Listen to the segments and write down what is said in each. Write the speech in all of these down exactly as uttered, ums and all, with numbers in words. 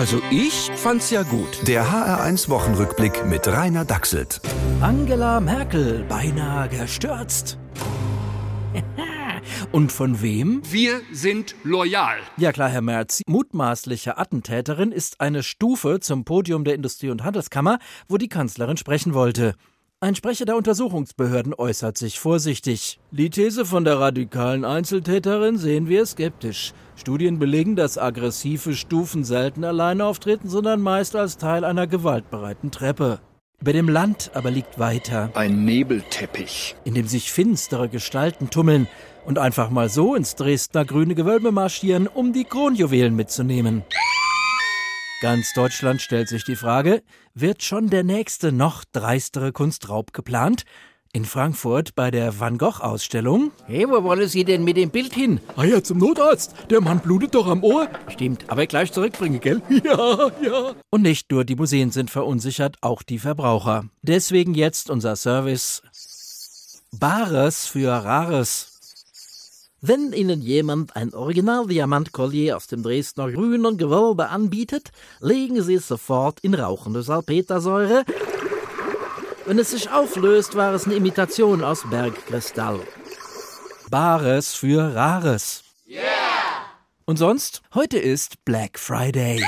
Also ich fand's ja gut. Der H R eins Wochenrückblick mit Rainer Dachselt. Angela Merkel beinahe gestürzt. Und von wem? Wir sind loyal. Ja klar, Herr Merz. Mutmaßliche Attentäterin ist eine Stufe zum Podium der Industrie- und Handelskammer, wo die Kanzlerin sprechen wollte. Ein Sprecher der Untersuchungsbehörden äußert sich vorsichtig. Die These von der radikalen Einzeltäterin sehen wir skeptisch. Studien belegen, dass aggressive Stufen selten alleine auftreten, sondern meist als Teil einer gewaltbereiten Treppe. Über dem Land aber liegt weiter ein Nebelteppich, in dem sich finstere Gestalten tummeln und einfach mal so ins Dresdner Grüne Gewölbe marschieren, um die Kronjuwelen mitzunehmen. Ganz Deutschland stellt sich die Frage, wird schon der nächste noch dreistere Kunstraub geplant? In Frankfurt bei der Van Gogh-Ausstellung. Hey, wo wollen Sie denn mit dem Bild hin? Ah ja, zum Notarzt. Der Mann blutet doch am Ohr. Stimmt, aber gleich zurückbringen, gell? Ja, ja. Und nicht nur die Museen sind verunsichert, auch die Verbraucher. Deswegen jetzt unser Service. Bares für Rares. Wenn Ihnen jemand ein Original-Diamant-Collier aus dem Dresdner Grünen Gewölbe anbietet, legen Sie es sofort in rauchende Salpetersäure. Wenn es sich auflöst, war es eine Imitation aus Bergkristall. Bares für Rares. Yeah! Und sonst? Heute ist Black Friday.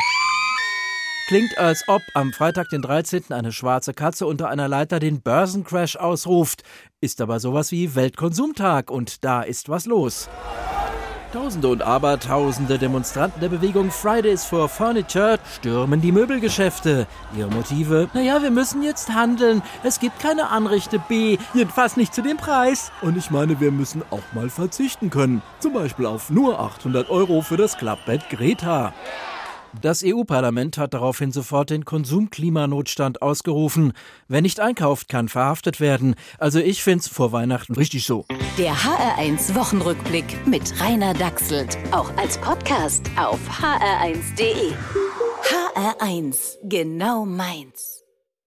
Klingt, als ob am Freitag, den dreizehnten eine schwarze Katze unter einer Leiter den Börsencrash ausruft. Ist aber sowas wie Weltkonsumtag und da ist was los. Tausende und Abertausende Demonstranten der Bewegung Fridays for Furniture stürmen die Möbelgeschäfte. Ihre Motive? Naja, wir müssen jetzt handeln. Es gibt keine Anrechte B, jedenfalls nicht zu dem Preis. Und ich meine, wir müssen auch mal verzichten können. Zum Beispiel auf nur achthundert Euro für das Klappbett Greta. Das E U-Parlament hat daraufhin sofort den Konsumklimanotstand ausgerufen. Wer nicht einkauft, kann verhaftet werden. Also ich find's vor Weihnachten richtig so. Der H R eins Wochenrückblick mit Rainer Dachselt. Auch als Podcast auf h r eins punkt d e. H R eins, genau meins.